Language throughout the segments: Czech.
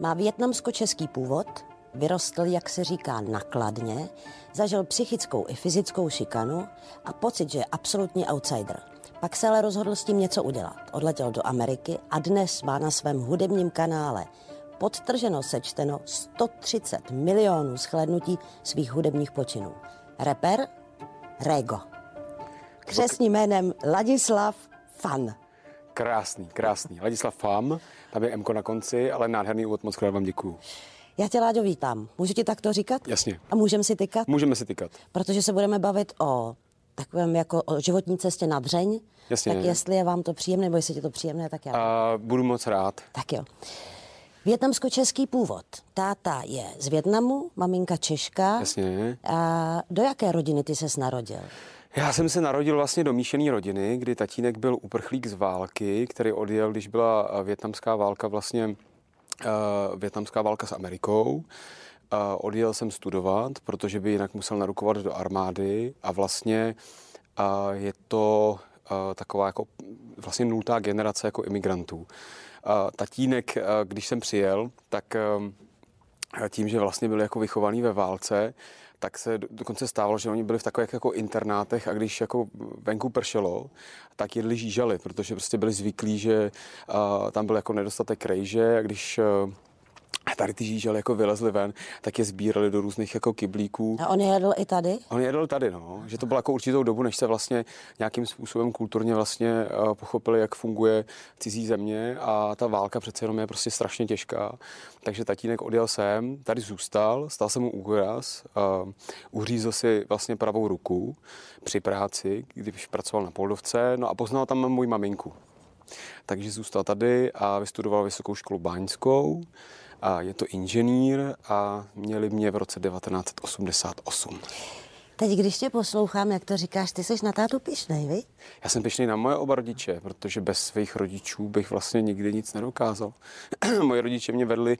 Má vietnamsko-český původ, vyrostl, jak se říká, nakladně, zažil psychickou i fyzickou šikanu a pocit, že je absolutní outsider. Pak se ale rozhodl s tím něco udělat. Odletěl do Ameriky a dnes má na svém hudebním kanále podtrženo sečteno 130 milionů shlédnutí svých hudebních počinů. Rapper Rego. Křestním jménem Ladislav Fan. Krásný, krásný. Ladislav Fan, tam je M-ko na konci, ale nádherný úvod, moc krát vám děkuju. Já tě, Láďo, vítám. Můžu ti takto říkat? Jasně. A můžeme si tykat? Můžeme si tykat. Protože se budeme bavit o takovém jako o životní cestě na dřeň. Jasně. Tak jestli je vám to příjemné, nebo jestli je to příjemné, tak já. Budu moc rád. Tak jo. Vietnamsko-český původ. Táta je z Vietnamu, maminka Češka. Jasně. A do jaké rodiny ty ses narodil? Já jsem se narodil vlastně do míšené rodiny, kdy tatínek byl uprchlík z války, který odjel, když byla vietnamská válka vlastně s Amerikou. Odjel jsem studovat, protože by jinak musel narukovat do armády a vlastně je to taková jako vlastně nultá generace jako imigrantů. Tatínek, když jsem přijel, tak tím, že vlastně byli jako vychovaný ve válce, tak se dokonce stávalo, že oni byli v takových jako internátech a když jako venku pršelo, tak jedli žížaly, protože prostě byli zvyklí, že tam byl jako nedostatek rejže a když tady ty žížaly jako vylezly ven, tak je sbírali do různých jako kyblíků. A on jedl i tady? On jedl tady, no. Že to bylo jako určitou dobu, než se vlastně nějakým způsobem kulturně vlastně pochopili, jak funguje cizí země a ta válka přece jenom je prostě strašně těžká. Takže tatínek odjel sem, tady zůstal, stal se mu úraz, uřízl si vlastně pravou ruku při práci, když pracoval na Poldovce, no a poznal tam moji maminku. Takže zůstal tady a vystudoval Vysokou školu báňskou. A je to inženýr a měli mě v roce 1988. Teď, když tě poslouchám, jak to říkáš, ty jsi na tátu pyšnej, vi? Já jsem pyšnej na moje oba rodiče, protože bez svých rodičů bych vlastně nikdy nic nedokázal. Moje rodiče mě vedli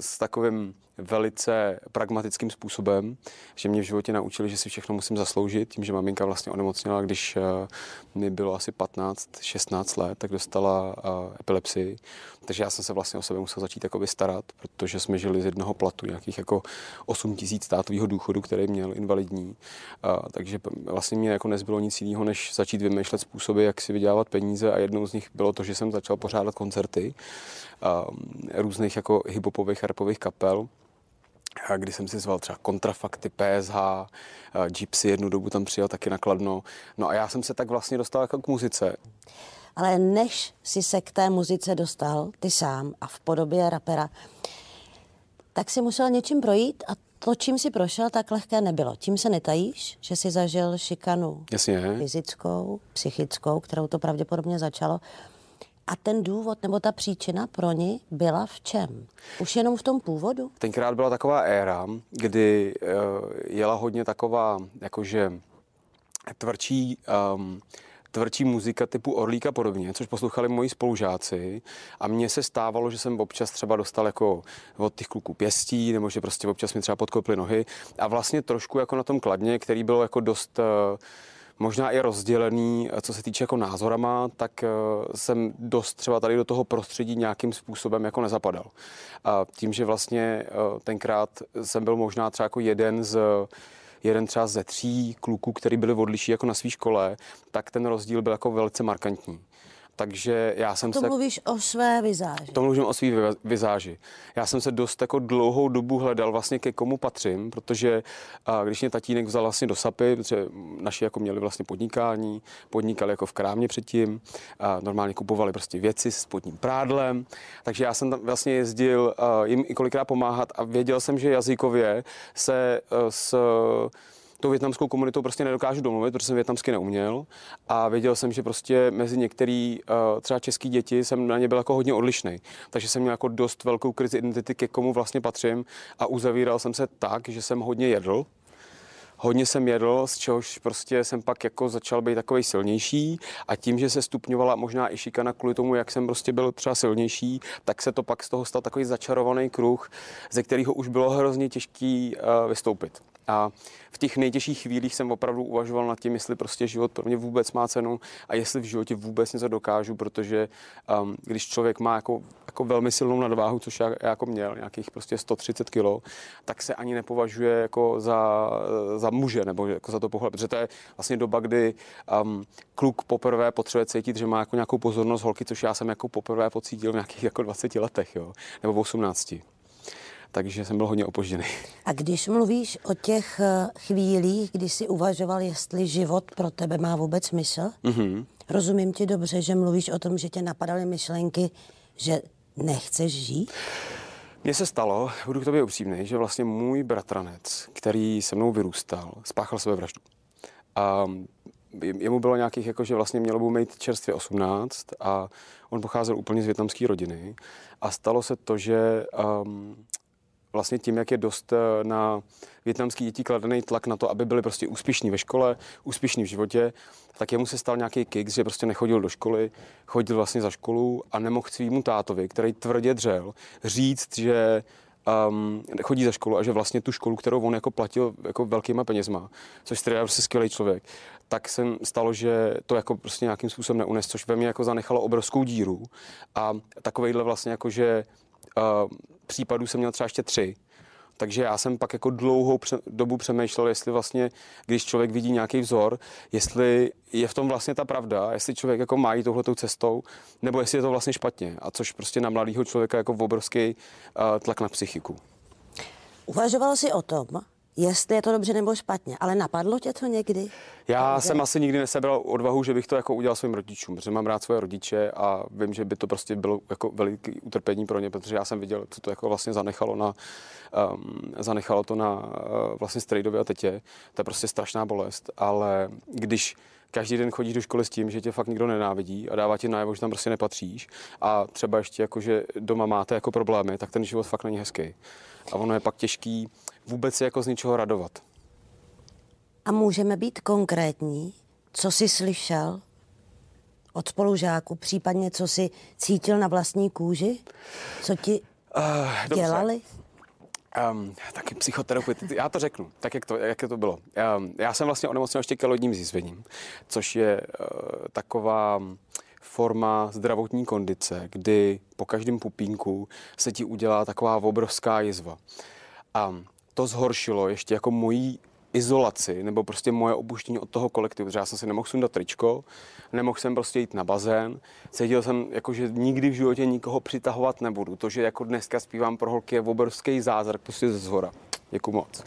s takovým velice pragmatickým způsobem, že mě v životě naučili, že si všechno musím zasloužit. Tím, že maminka vlastně onemocněla, když mi bylo asi 15-16 let, tak dostala epilepsii. Takže já jsem se vlastně o sebe musel začít jakoby starat, protože jsme žili z jednoho platu nějakých jako 8 000 státového důchodu, který měl invalidní. Takže vlastně mě jako nezbylo nic jiného, než začít vymýšlet způsoby, jak si vydělávat peníze a jednou z nich bylo to, že jsem začal pořádat koncerty různých jako hiphopových, rapových kapel. Kdy jsem si zval třeba Kontrafakty, PSH, Gypsy jednu dobu tam přijel taky nakladno. No a já jsem se tak vlastně dostal jako k muzice. Ale než si se k té muzice dostal, ty sám a v podobě rapera, tak si musel něčím projít a to, čím si prošel, tak lehké nebylo. Tím se netajíš, že si zažil šikanu. Jasně. Fyzickou, psychickou, kterou to pravděpodobně začalo. A ten důvod, nebo ta příčina pro ní byla v čem? Už jenom v tom původu? Tenkrát byla taková éra, kdy jela hodně taková, jakože tvrdší muzika typu Orlíka a podobně, což poslouchali moji spolužáci a mně se stávalo, že jsem občas třeba dostal jako od těch kluků pěstí, nebo že prostě občas mi třeba podkoply nohy a vlastně trošku jako na tom kladně, který bylo jako dost možná i rozdělený, co se týče jako názorama, tak jsem dost třeba tady do toho prostředí nějakým způsobem jako nezapadal. A tím, že vlastně tenkrát jsem byl možná třeba jako jeden třeba ze 3 kluků, který byli odliší jako na své škole, tak ten rozdíl byl jako velice markantní. Takže já jsem to mluvíš o své vizáži. To mluvím o svý vizáži. Já jsem se dost jako dlouhou dobu hledal vlastně ke komu patřím, protože když mě tatínek vzal vlastně do SAPy, protože naši jako měli vlastně podnikání, podnikali jako v krámě předtím, normálně kupovali prostě věci s spodním prádlem, takže já jsem tam vlastně jezdil jim i kolikrát pomáhat a věděl jsem, že jazykově se s tou vietnamskou komunitou prostě nedokážu domluvit, protože jsem vietnamsky neuměl a věděl jsem, že prostě mezi některý třeba český děti jsem na ně byl jako hodně odlišný. Takže jsem měl jako dost velkou krizi identity, ke komu vlastně patřím a uzavíral jsem se tak, že jsem hodně jedl. Z čehož prostě jsem pak jako začal být takovej silnější a tím, že se stupňovala možná i šikana kvůli tomu, jak jsem prostě byl třeba silnější, tak se to pak z toho stal takový začarovaný kruh, ze kterého už bylo hrozně těžký vystoupit. A v těch nejtěžších chvílích jsem opravdu uvažoval nad tím, jestli prostě život pro mě vůbec má cenu a jestli v životě vůbec něco dokážu, protože když člověk má jako velmi silnou nadváhu, což já jako měl, nějakých prostě 130 kg, tak se ani nepovažuje jako za muže nebo jako za to pohled, protože to je vlastně doba, kdy kluk poprvé potřebuje cítit, že má jako nějakou pozornost holky, což já jsem jako poprvé pocítil v nějakých jako 20 letech, jo, nebo v 18. Takže jsem byl hodně opožděný. A když mluvíš o těch chvílích, kdy jsi uvažoval, jestli život pro tebe má vůbec smysl, rozumím ti dobře, že mluvíš o tom, že tě napadaly myšlenky, že nechceš žít? Mně se stalo, budu k tobě upřímný, že vlastně můj bratranec, který se mnou vyrůstal, spáchal sebevraždu. A jemu bylo nějakých, jakože vlastně mělo by mít čerstvě 18 a on pocházel úplně z vietnamské rodiny a stalo se to, že vlastně tím, jak je dost na vietnamský děti kladený tlak na to, aby byli prostě úspěšní ve škole, úspěšní v životě, tak jemu se stal nějaký kiks, že prostě nechodil do školy, chodil vlastně za školu a nemohl svýmu tátovi, který tvrdě dřel, říct, že chodí za školu a že vlastně tu školu, kterou on jako platil jako velkýma penězma, což je prostě skvělý člověk, tak se stalo, že to jako prostě nějakým způsobem neunes, což ve mně jako zanechalo obrovskou díru a takovejhle vlastně jako, že případů jsem měl třeba ještě 3, takže já jsem pak jako dlouhou dobu přemýšlel, jestli vlastně, když člověk vidí nějaký vzor, jestli je v tom vlastně ta pravda, jestli člověk jako má jít touhletou cestou, nebo jestli je to vlastně špatně, a což prostě na mladého člověka jako obrovský tlak na psychiku. Uvažoval jsi o tom, jestli je to dobře nebo špatně, ale napadlo tě to někdy? Já jsem asi nikdy nesebral odvahu, že bych to jako udělal svým rodičům, protože mám rád svoje rodiče a vím, že by to prostě bylo jako veliký utrpení pro ně, protože já jsem viděl, co to jako vlastně zanechalo to na vlastně strejdově a tetě. To je prostě strašná bolest, ale když každý den chodíš do školy s tím, že tě fakt nikdo nenávidí a dává ti najevo, že tam prostě nepatříš a třeba ještě jako, že doma máte jako problémy, tak ten život fakt není hezký. A ono je pak těžký vůbec se jako z ničeho radovat. A můžeme být konkrétní, co jsi slyšel od spolužáků, případně co jsi cítil na vlastní kůži, co ti dělali? Taky psychoterapeut. Já to řeknu, tak jak to bylo. Já jsem vlastně onemocněl ještě keloidním zísvením, což je taková forma zdravotní kondice, kdy po každém pupínku se ti udělá taková obrovská jizva. A to zhoršilo ještě jako mojí izolaci, nebo prostě moje opuštění od toho kolektivu, protože já jsem si nemohl sundat tričko, nemohl jsem prostě jít na bazén, cítil jsem, jako, že nikdy v životě nikoho přitahovat nebudu. To, že jako dneska zpívám pro holky, je obrovský zázrak, prostě ze zhora. Děkuju moc.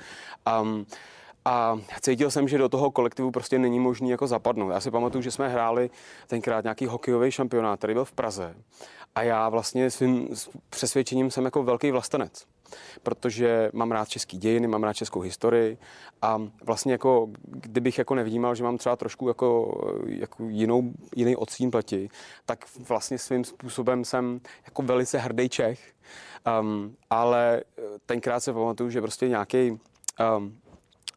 A cítil jsem, že do toho kolektivu prostě není možný jako zapadnout. Já si pamatuju, že jsme hráli tenkrát nějaký hokejový šampionát, který byl v Praze. A já vlastně svým přesvědčením jsem jako velký vlastenec, protože mám rád český dějiny, mám rád českou historii a vlastně jako, kdybych jako nevnímal, že mám třeba trošku jako jiný odstín pleti, tak vlastně svým způsobem jsem jako velice hrdý Čech, ale tenkrát se pamatuju, že prostě nějaký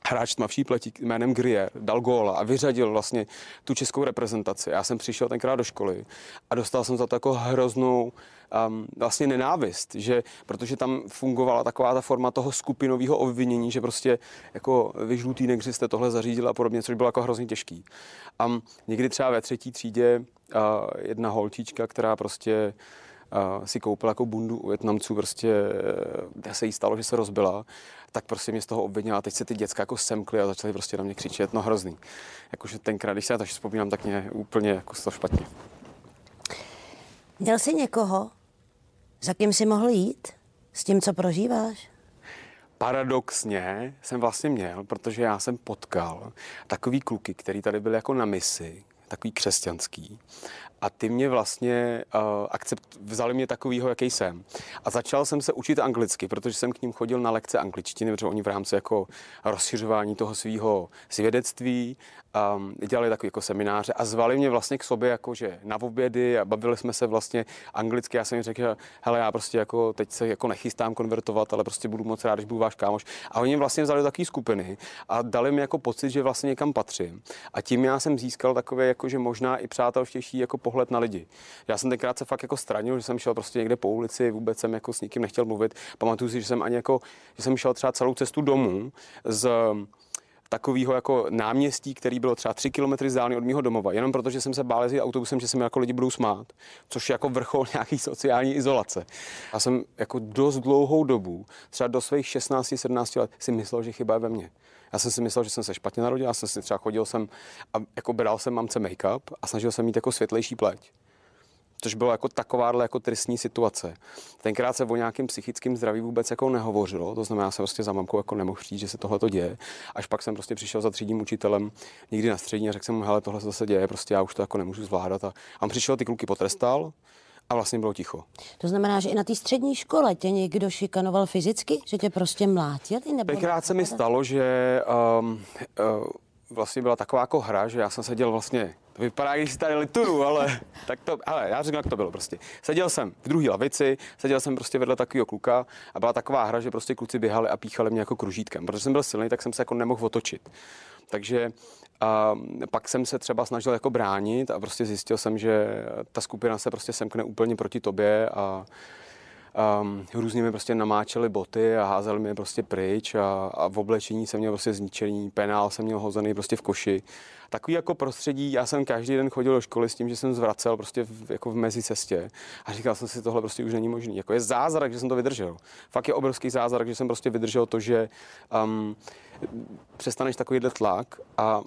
hráč tmavší pleti jménem Grier dal góla a vyřadil vlastně tu českou reprezentaci. Já jsem přišel tenkrát do školy a dostal jsem za to jako hroznou vlastně nenávist, že protože tam fungovala taková ta forma toho skupinového obvinění, že prostě jako vy žlutý negři jste tohle zařídil a podobně, což bylo jako hrozně těžký. A někdy třeba ve 3. třídě jedna holčička, která prostě si koupila jako bundu u Vietnamců, prostě se jí stalo, že se rozbila, tak prostě mě z toho obvinila. Teď se ty děcka jako semkly a začaly prostě na mě křičet, no hrozný. Jakože tenkrát, když se na to vzpomínám, tak mě úplně jako to špatně. Měl jsi někoho, za kým jsi mohl jít s tím, co prožíváš? Paradoxně jsem vlastně měl, protože já jsem potkal takový kluky, který tady byli jako na misi, takový křesťanský. A ty mě vlastně vzali mě takovýho, jaký jsem. A začal jsem se učit anglicky, protože jsem k ním chodil na lekce angličtiny, protože oni v rámci jako rozšiřování toho svého svědectví dělali takový jako semináře a zvali mě vlastně k sobě jakože na obědy a bavili jsme se vlastně anglicky. Já jsem jim řekl, že hele, já prostě jako teď se jako nechystám konvertovat, ale prostě budu moc rád, když budu váš kámoš. A oni vlastně vzali takové skupiny a dali mi jako pocit, že vlastně někam patřím. A tím já jsem získal takové jakože možná i přátelštější jako pohled na lidi. Já jsem tenkrát se fakt jako stranil, že jsem šel prostě někde po ulici, vůbec jsem jako s nikým nechtěl mluvit. Pamatuju si, že jsem ani jako, že jsem šel třeba celou cestu domů z takového jako náměstí, který bylo třeba 3 kilometry vzdálený od mého domova, jenom protože jsem se bál jezdit autobusem, že se mi jako lidi budou smát, což je jako vrchol nějaký sociální izolace. Já jsem jako dost dlouhou dobu, třeba do svých 16-17 let, si myslel, že chyba je ve mně. Já jsem si myslel, že jsem se špatně narodil, já jsem si třeba chodil jsem a jako bral jsem mamce make-up a snažil jsem mít jako světlejší pleť. Což bylo jako takováhle jako tristní situace. Tenkrát se o nějakém psychickém zdraví vůbec jako nehovořilo, to znamená, já jsem prostě za mamkou jako nemohl říct, že se tohle to děje. Až pak jsem prostě přišel za třídním učitelem někdy na střední a řekl jsem mu, hele, tohle se zase děje, prostě já už to jako nemůžu zvládat. A on přišel, ty kluky potrestal a vlastně bylo ticho. To znamená, že i na té střední škole tě někdo šikanoval fyzicky, že tě prostě mlátil? Tenkrát se mi stalo, že vlastně byla taková jako hra, že já jsem seděl vlastně, to vypadá, když si tady lituru, ale tak to, ale já řeknu, jak to bylo prostě. Seděl jsem v druhé lavici, seděl jsem prostě vedle takového kluka a byla taková hra, že prostě kluci běhali a píchali mě jako kružítkem. Protože jsem byl silný, tak jsem se jako nemohl otočit. Takže pak jsem se třeba snažil jako bránit a prostě zjistil jsem, že ta skupina se prostě semkne úplně proti tobě a různě mi prostě namáčeli boty a házeli mi prostě pryč a v oblečení jsem měl prostě zničený, penál jsem měl hozený prostě v koši. Takový jako prostředí, já jsem každý den chodil do školy s tím, že jsem zvracel prostě jako v mezicestě a říkal jsem si, tohle prostě už není možný. Jako je zázrak, že jsem to vydržel. Fakt je obrovský zázrak, že jsem prostě vydržel to, že přestaneš takovýhle tlak a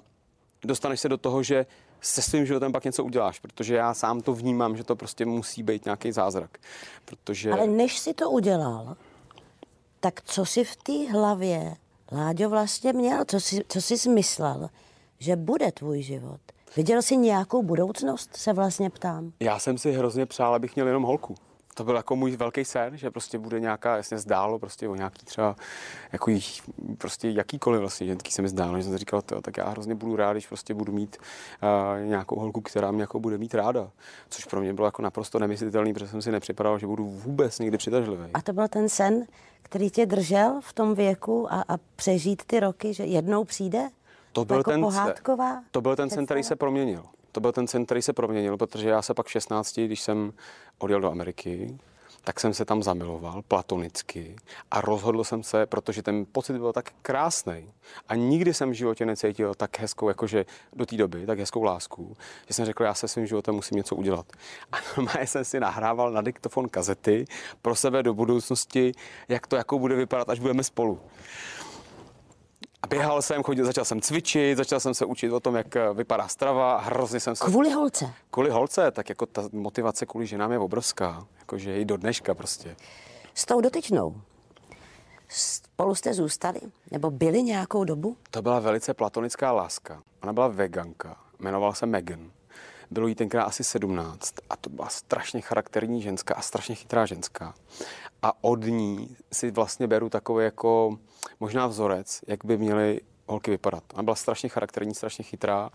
dostaneš se do toho, že se svým životem pak něco uděláš, protože já sám to vnímám, že to prostě musí být nějaký zázrak, protože... Ale než si to udělal, tak co si v té hlavě, Láďo, vlastně měl? Co jsi myslel, že bude tvůj život? Viděl jsi nějakou budoucnost, se vlastně ptám? Já jsem si hrozně přál, abych měl jenom holku. To byl jako můj velký sen, že prostě bude nějaká, jasně zdálo prostě o nějaký třeba jako jich, prostě jakýkoliv vlastně ženský se mi zdálo, že jsem říkal, tak já hrozně budu rád, když prostě budu mít nějakou holku, která mě jako bude mít ráda, což pro mě bylo jako naprosto nemyslitelný, protože jsem si nepřipadal, že budu vůbec někdy přitažlivý. A to byl ten sen, který tě držel v tom věku a přežít ty roky, že jednou přijde? To byl jako ten pohádková? To byl ten sen, který se proměnil. To byl ten sen, který se proměnil, protože já se pak v 16, když jsem odjel do Ameriky, tak jsem se tam zamiloval platonicky a rozhodl jsem se, protože ten pocit byl tak krásný a nikdy jsem v životě necítil tak hezkou, jakože do té doby, tak hezkou lásku, že jsem řekl, já se svým životem musím něco udělat. A normálně jsem si nahrával na diktofon kazety pro sebe do budoucnosti, jak to jako bude vypadat, až budeme spolu. A běhal jsem, chodil, začal jsem cvičit, začal jsem se učit o tom, jak vypadá strava, hrozně jsem se... Kvůli holce? Kvůli holce, tak jako ta motivace kvůli ženám je obrovská, jakože i do dneška prostě. S tou dotyčnou spolu jste zůstali, nebo byli nějakou dobu? To byla velice platonická láska. Ona byla veganka, jmenovala se Meghan. Bylo jí tenkrát asi 17 a to byla strašně charakterní ženská a strašně chytrá ženská. A od ní si vlastně beru takový jako možná vzorec, jak by měly holky vypadat. Ona byla strašně charakterní, strašně chytrá,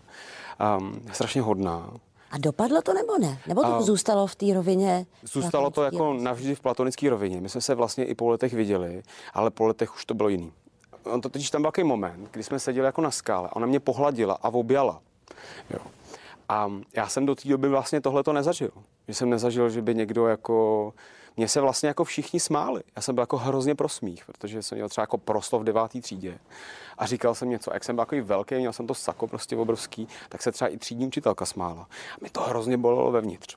strašně hodná. A dopadlo to nebo ne? Nebo to zůstalo v té rovině? Zůstalo to jako navždy v platonické rovině. My jsme se vlastně i po letech viděli, ale po letech už to bylo jiný. On to totiž tam byl takový moment, kdy jsme seděli jako na skále. Ona mě pohladila a objala. Jo. A já jsem do té doby vlastně tohleto nezažil. Že jsem nezažil, že by někdo jako... Mně se vlastně jako všichni smáli. Já jsem byl jako hrozně prosmích, protože jsem měl třeba jako proslov v 9. třídě. A říkal jsem něco. A jak jsem byl takový velký, měl jsem to sako prostě obrovský, tak se třeba i třídní učitelka smála. A mě to hrozně bolelo vevnitř.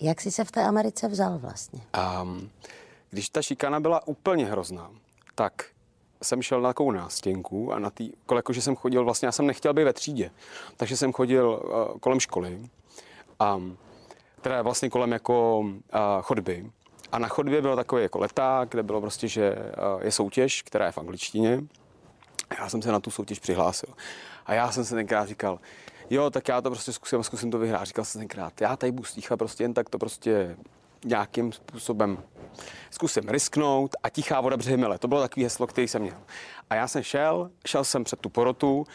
Jak jsi se v té Americe vzal vlastně? Když ta šikana byla úplně hrozná, tak... jsem šel na takovou nástěnku a na tý, že jsem chodil, vlastně já jsem nechtěl být ve třídě, takže jsem chodil kolem školy, teda vlastně kolem jako chodby. A na chodbě bylo takový jako leták, kde bylo prostě, že je soutěž, která je v angličtině. Já jsem se na tu soutěž přihlásil. A já jsem se tenkrát říkal, jo, tak já to prostě zkusím to vyhrát. Říkal jsem tenkrát, já tady budu stíchat prostě jen tak to prostě... nějakým způsobem zkusím risknout a tichá voda břehmele. To bylo takový heslo, který jsem měl. A já jsem šel jsem před tu porotu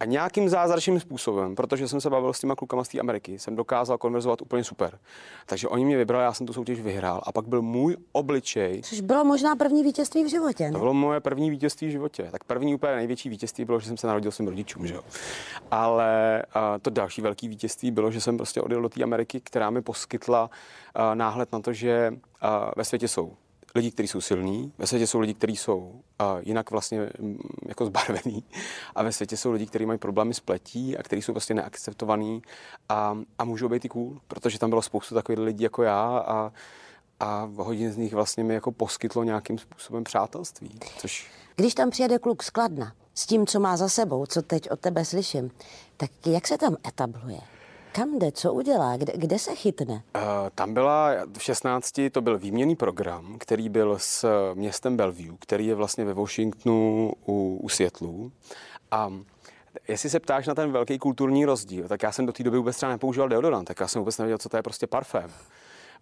A nějakým zázračným způsobem, protože jsem se bavil s těma klukama z té Ameriky, jsem dokázal konverzovat úplně super. Takže oni mě vybrali, já jsem tu soutěž vyhrál. A pak byl můj obličej. Což bylo možná první vítězství v životě. Ne? To bylo moje první vítězství v životě. Tak první úplně největší vítězství bylo, že jsem se narodil svým rodičům, že jo. Ale to další velké vítězství bylo, že jsem prostě odjel do té Ameriky, která mi poskytla náhled na to, že ve světě jsou lidi, kteří jsou silní, ve světě jsou lidi, kteří jsou jinak vlastně jako zbarvení, a ve světě jsou lidi, kteří mají problémy s pletí a kteří jsou vlastně neakceptovaní a můžou být i cool, protože tam bylo spoustu takových lidí jako já a hodin z nich vlastně mi jako poskytlo nějakým způsobem přátelství. Což... Když tam přijede kluk z Kladna s tím, co má za sebou, co teď od tebe slyším, tak jak se tam etabluje? Kam jde, co udělá, kde se chytne? Tam byla v 16. to byl výměnný program, který byl s městem Bellevue, který je vlastně ve Washingtonu u Seattlu. A jestli se ptáš na ten velký kulturní rozdíl, tak já jsem do té doby vůbec třeba nepoužíval deodorant, tak já jsem vůbec nevěděl, co to je prostě parfém.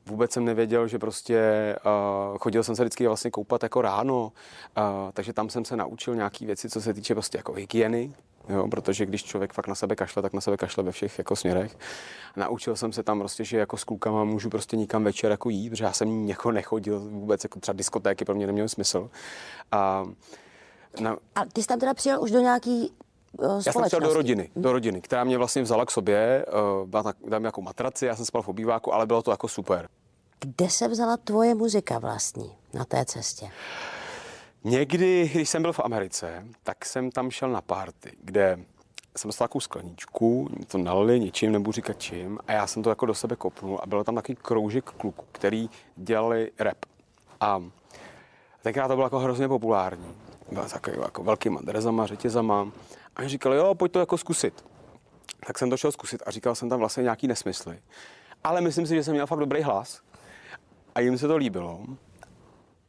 Vůbec jsem nevěděl, že prostě chodil jsem se vždycky vlastně koupat jako ráno, takže tam jsem se naučil nějaké věci, co se týče prostě jako hygieny. Jo, protože když člověk fakt na sebe kašle, tak na sebe kašle ve všech jako směrech. Naučil jsem se tam prostě, že jako s klukama můžu prostě nikam večer jako jít, protože já jsem jako nechodil vůbec, jako třeba diskotéky pro mě neměly smysl. A ty jsi tam teda přijel už do nějaký společnosti? Já jsem přijel do rodiny, která mě vlastně vzala k sobě, dala mi jako matraci, já jsem spal v obýváku, ale bylo to jako super. Kde se vzala tvoje muzika vlastní na té cestě? Někdy, když jsem byl v Americe, tak jsem tam šel na party, kde jsem dostal takovou skleničku, to nalili něčím, nebudu říkat čím, a já jsem to jako do sebe kopnul a byl tam takový kroužek kluků, který dělali rap. A tenkrát to bylo jako hrozně populární. Byl takový jako velkýma drezama, řetězama a oni říkali, jo, pojď to jako zkusit. Tak jsem to šel zkusit a říkal jsem tam vlastně nějaký nesmysly. Ale myslím si, že jsem měl fakt dobrý hlas a jim se to líbilo.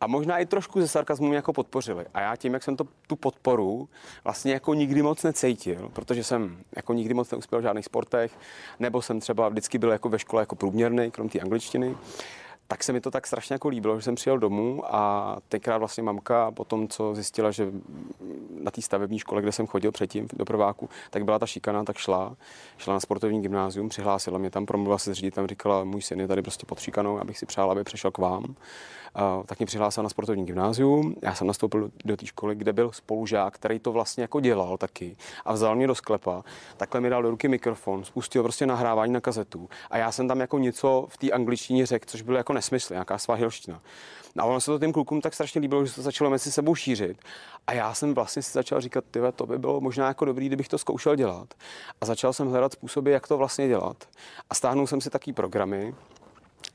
A možná i trošku ze sarkazmu mě jako podpořili. A já tím, jak jsem tu podporu vlastně jako nikdy moc necítil, protože jsem jako nikdy moc neuspěl v žádných sportech, nebo jsem třeba vždycky byl jako ve škole jako průměrný, krom té angličtiny, tak se mi to tak strašně jako líbilo, že jsem přijel domů a tenkrát vlastně mamka po tom, co zjistila, že na té stavební škole, kde jsem chodil předtím do prváku, tak byla ta šikana, tak šla na sportovní gymnázium, přihlásila mě tam, promluvila se s ředitelem, říkala, můj syn je tady prostě pod šikanou, abych si přál, aby přešel k vám. Tak mě přihlásila na sportovní gymnázium, já jsem nastoupil do té školy, kde byl spolužák, který to vlastně jako dělal taky a vzal mě do sklepa, takhle mi dal do ruky mikrofon, spustil prostě nahrávání na kazetu a já jsem tam jako něco v té angličtině řekl, což bylo jako nesmysl, nějaká sváhilština. No a ono se to těm klukům tak strašně líbilo, že se to začalo mezi sebou šířit. A já jsem vlastně si začal říkat, tyve, to by bylo možná jako dobrý, kdybych to zkoušel dělat. A začal jsem hledat způsoby, jak to vlastně dělat. A stáhnul jsem si taky programy,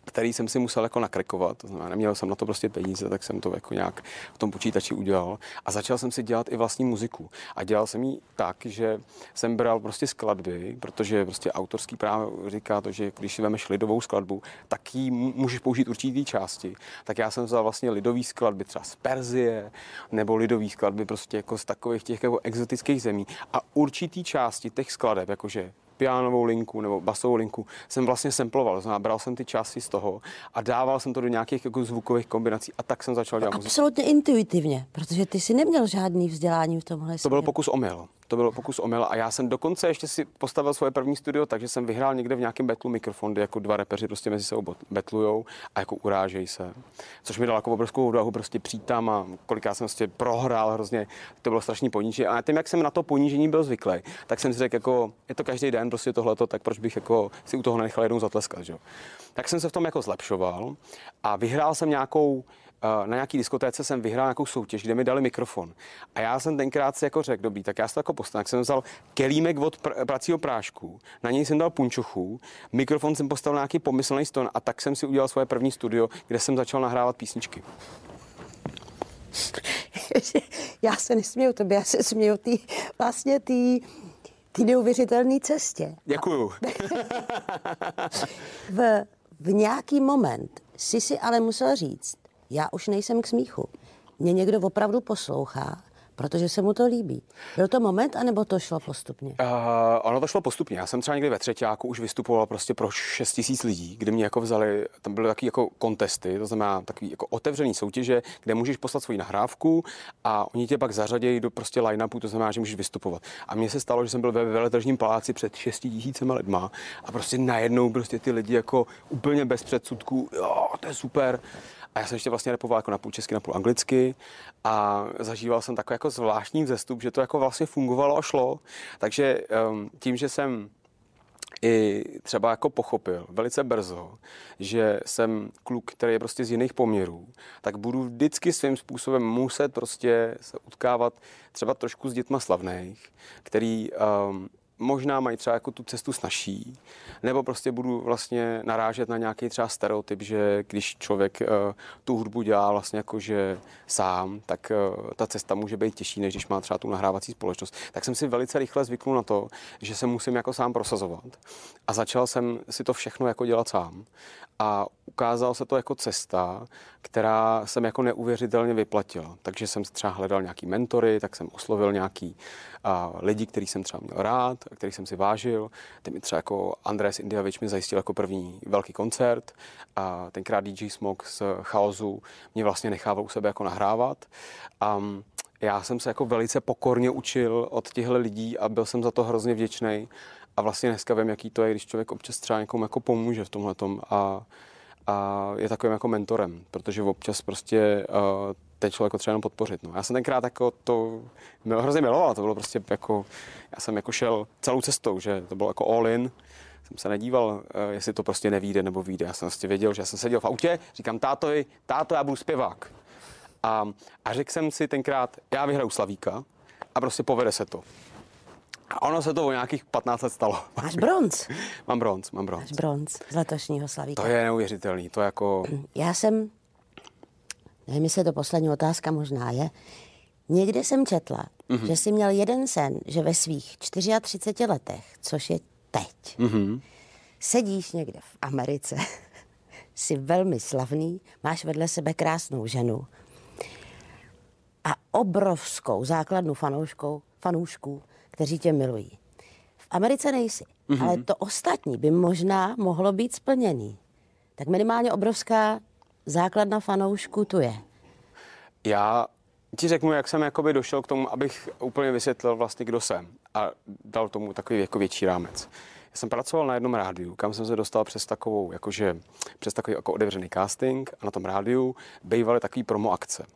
který jsem si musel jako nakrekovat, to znamená, neměl jsem na to prostě peníze, tak jsem to jako nějak v tom počítači udělal a začal jsem si dělat i vlastní muziku. A dělal jsem ji tak, že jsem bral prostě skladby, protože prostě autorský právo říká to, že když si vemeš lidovou skladbu, tak ji můžeš použít určitý části. Tak já jsem vzal vlastně lidový skladby třeba z Perzie, nebo lidový skladby prostě jako z takových těch jako exotických zemí a určitý části těch skladeb, jakože pianovou linku nebo basovou linku jsem vlastně samploval, znamená, bral jsem ty části z toho a dával jsem to do nějakých jako zvukových kombinací a tak jsem začal dělat muziku. Absolutně intuitivně, protože ty si neměl žádný vzdělání v tomhle. To byl pokus omyl. A já jsem dokonce ještě si postavil svoje první studio, takže jsem vyhrál někde v nějakém betlu mikrofon, kde jako dva repeři prostě mezi sebou betlujou a jako urážejí se. Což mi dalo jako obrovskou odvahu, prostě přijít tam a kolikrát jsem prostě prohrál hrozně, to bylo strašný ponížení. A tím, jak jsem na to ponížení byl zvyklý, tak jsem si řekl, jako je to každý den prostě tohleto, tak proč bych jako si u toho nenechal jednou zatleskat, že? Tak jsem se v tom jako zlepšoval a vyhrál jsem nějakou na nějaký diskotéce jsem vyhrál nějakou soutěž, kde mi dali mikrofon. A já jsem tenkrát si jako řekl, dobrý, tak já si to jako postavím, tak jsem vzal kelímek od pracího prášku, na něj jsem dal punčochu, mikrofon jsem postavil nějaký pomyslný ston a tak jsem si udělal svoje první studio, kde jsem začal nahrávat písničky. Já se nesměju tobě, já se směju té neuvěřitelné cestě. Děkuju. V nějaký moment jsi si ale musel říct, já už nejsem k smíchu. Mě někdo opravdu poslouchá, protože se mu to líbí. Byl to moment, anebo to šlo postupně? Ono to šlo postupně. Já jsem třeba někdy ve třetíku už vystupoval prostě pro 6 000 lidí, kde mě jako vzali, tam byly taky jako kontesty, to znamená takový jako otevřený soutěže, kde můžeš poslat svoji nahrávku a oni tě pak zařadějí do prostě line-upu, to znamená, že můžeš vystupovat. A mně se stalo, že jsem byl ve Veletržním paláci před 6 000 lidma a prostě najednou prostě ty lidi jako úplně bez předsudků, jo, to je super. A já jsem ještě vlastně repoval jako na půl česky, na půl anglicky a zažíval jsem takový jako zvláštní vzestup, že to jako vlastně fungovalo a šlo. Takže tím, že jsem i třeba jako pochopil velice brzo, že jsem kluk, který je prostě z jiných poměrů, tak budu vždycky svým způsobem muset prostě se utkávat třeba trošku s dětma slavných, který možná mají třeba jako tu cestu snazší, nebo prostě budu vlastně narážet na nějaký třeba stereotyp, že když člověk tu hudbu dělá vlastně jako že sám, tak ta cesta může být těžší, než když má třeba tu nahrávací společnost. Tak jsem si velice rychle zvyknul na to, že se musím jako sám prosazovat a začal jsem si to všechno jako dělat sám a ukázal se to jako cesta, která jsem jako neuvěřitelně vyplatila. Takže jsem třeba hledal nějaký mentory, tak jsem oslovil nějaký lidi, který jsem třeba měl rád, který jsem si vážil. Ty mi třeba jako Andrej Indiavěč mi zajistil jako první velký koncert a tenkrát DJ Smog z Chaosu mě vlastně nechával u sebe jako nahrávat. Já jsem se jako velice pokorně učil od těchto lidí a byl jsem za to hrozně vděčný. A vlastně dneska vím, jaký to je, když člověk občas třeba někomu jako pomůže v tomhletom a je takovým jako mentorem, protože občas prostě ten člověk třeba jenom podpořit. No. Já jsem tenkrát jako to hrozně miloval, to bylo prostě jako, já jsem jako šel celou cestou, že to bylo jako all in, jsem se nedíval, jestli to prostě nevíde nebo vyjde. Já jsem prostě věděl, že já jsem seděl v autě, říkám táto, já budu zpěvák. A řekl jsem si tenkrát, já vyhraju Slavíka a prostě povede se to. A ono se to o nějakých 15 let stalo. Máš bronz? Mám bronz. Máš bronz z letošního Slavíka. To je neuvěřitelný, to jako... Já jsem, nevím, jestli to poslední otázka možná je, někde jsem četla, že jsi měl jeden sen, že ve svých 34 letech, což je teď, sedíš někde v Americe, jsi velmi slavný, máš vedle sebe krásnou ženu a obrovskou základnu fanoušků, kteří tě milují. V Americe nejsi, ale to ostatní by možná mohlo být splněný. Tak minimálně obrovská základna fanoušků tu je. Já ti řeknu, jak jsem jakoby došel k tomu, abych úplně vysvětlil vlastně, kdo jsem a dal tomu takový jako větší rámec. Já jsem pracoval na jednom rádiu, kam jsem se dostal přes takový jako otevřený casting a na tom rádiu bývaly takový promo akce.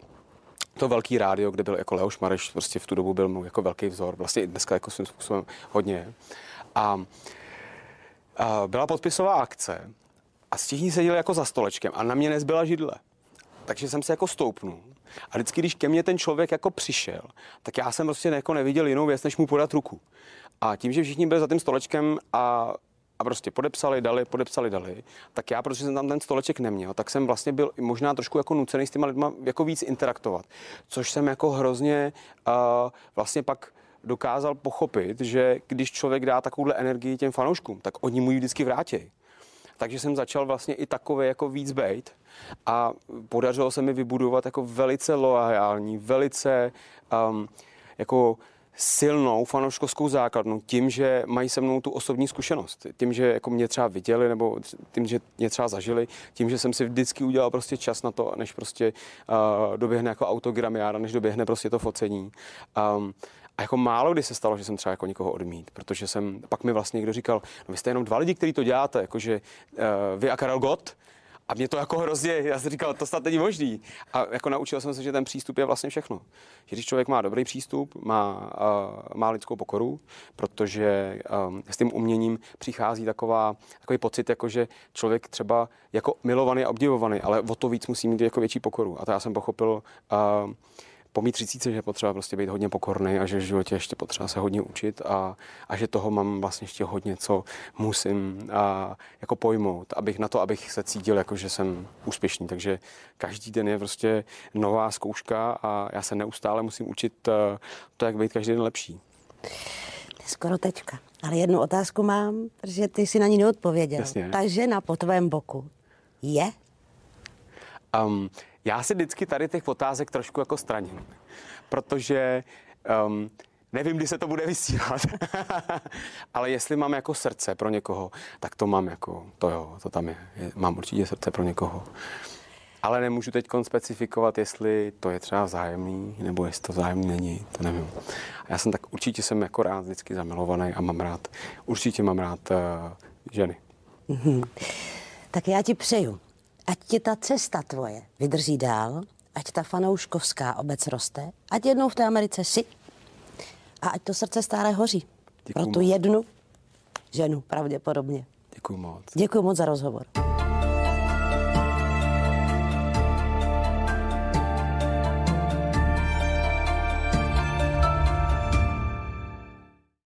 To velký rádio, kde byl jako Leoš Mareš, prostě v tu dobu byl mu jako velký vzor, vlastně i dneska jako svým způsobem hodně. A byla podpisová akce a všichni seděli jako za stolečkem a na mě nezbyla židle. Takže jsem se jako stoupnul. A vždycky, když ke mně ten člověk jako přišel, tak já jsem prostě jako neviděl jinou věc, než mu podat ruku. A tím, že všichni byli za tím stolečkem a prostě podepsali, dali, tak já, protože jsem tam ten stoleček neměl, tak jsem vlastně byl možná trošku jako nucený s těma lidma jako víc interaktovat, což jsem jako hrozně vlastně pak dokázal pochopit, že když člověk dá takovouhle energii těm fanouškům, tak oni mu ji vždycky vrátí. Takže jsem začal vlastně i takové jako víc bejt a podařilo se mi vybudovat jako velice loajální, velice jako silnou fanouškovskou základnu tím, že mají se mnou tu osobní zkušenost. Tím, že jako mě třeba viděli nebo tím, že mě třeba zažili, tím, že jsem si vždycky udělal prostě čas na to, než prostě doběhne jako autogramiáda, než doběhne prostě to focení. A jako málo kdy se stalo, že jsem třeba jako někoho odmít, protože jsem, pak mi vlastně někdo říkal, no vy jste jenom 2 lidi, kteří to děláte, jakože vy a Karel Gott. A mě to jako hrozně, já jsem říkal, to snad není možný. A jako naučil jsem se, že ten přístup je vlastně všechno. Že když člověk má dobrý přístup, má lidskou pokoru, protože s tím uměním přichází takový pocit, jako že člověk třeba jako milovaný a obdivovaný, ale o to víc musí mít jako větší pokoru. A to já jsem pochopil po mý 30, že potřeba prostě být hodně pokorný a že v životě ještě potřeba se hodně učit a že toho mám vlastně ještě hodně, co musím jako pojmout, abych se cítil jako, že jsem úspěšný. Takže každý den je prostě nová zkouška a já se neustále musím učit to, jak být každý den lepší. To je skoro tečka, ale jednu otázku mám, protože ty si na ní neodpověděl. Jasně. Ta žena po tvém boku je? Já si vždycky tady těch otázek trošku jako straním. protože nevím, kdy se to bude vysílat, ale jestli mám jako srdce pro někoho, tak to mám jako, to jo, to tam je, mám určitě srdce pro někoho. Ale nemůžu teď specifikovat, jestli to je třeba vzájemný, nebo jestli to vzájemný není, to nevím. A já jsem tak určitě jsem jako rád vždycky zamilovaný a mám rád, určitě mám rád ženy. Mm-hmm. Tak já ti přeju, ať ti ta cesta tvoje vydrží dál, ať ta fanouškovská obec roste, ať jednou v té Americe jsi a ať to srdce stále hoří. Děkuju pro tu jednu ženu pravděpodobně. Děkuju moc. Děkuju moc za rozhovor.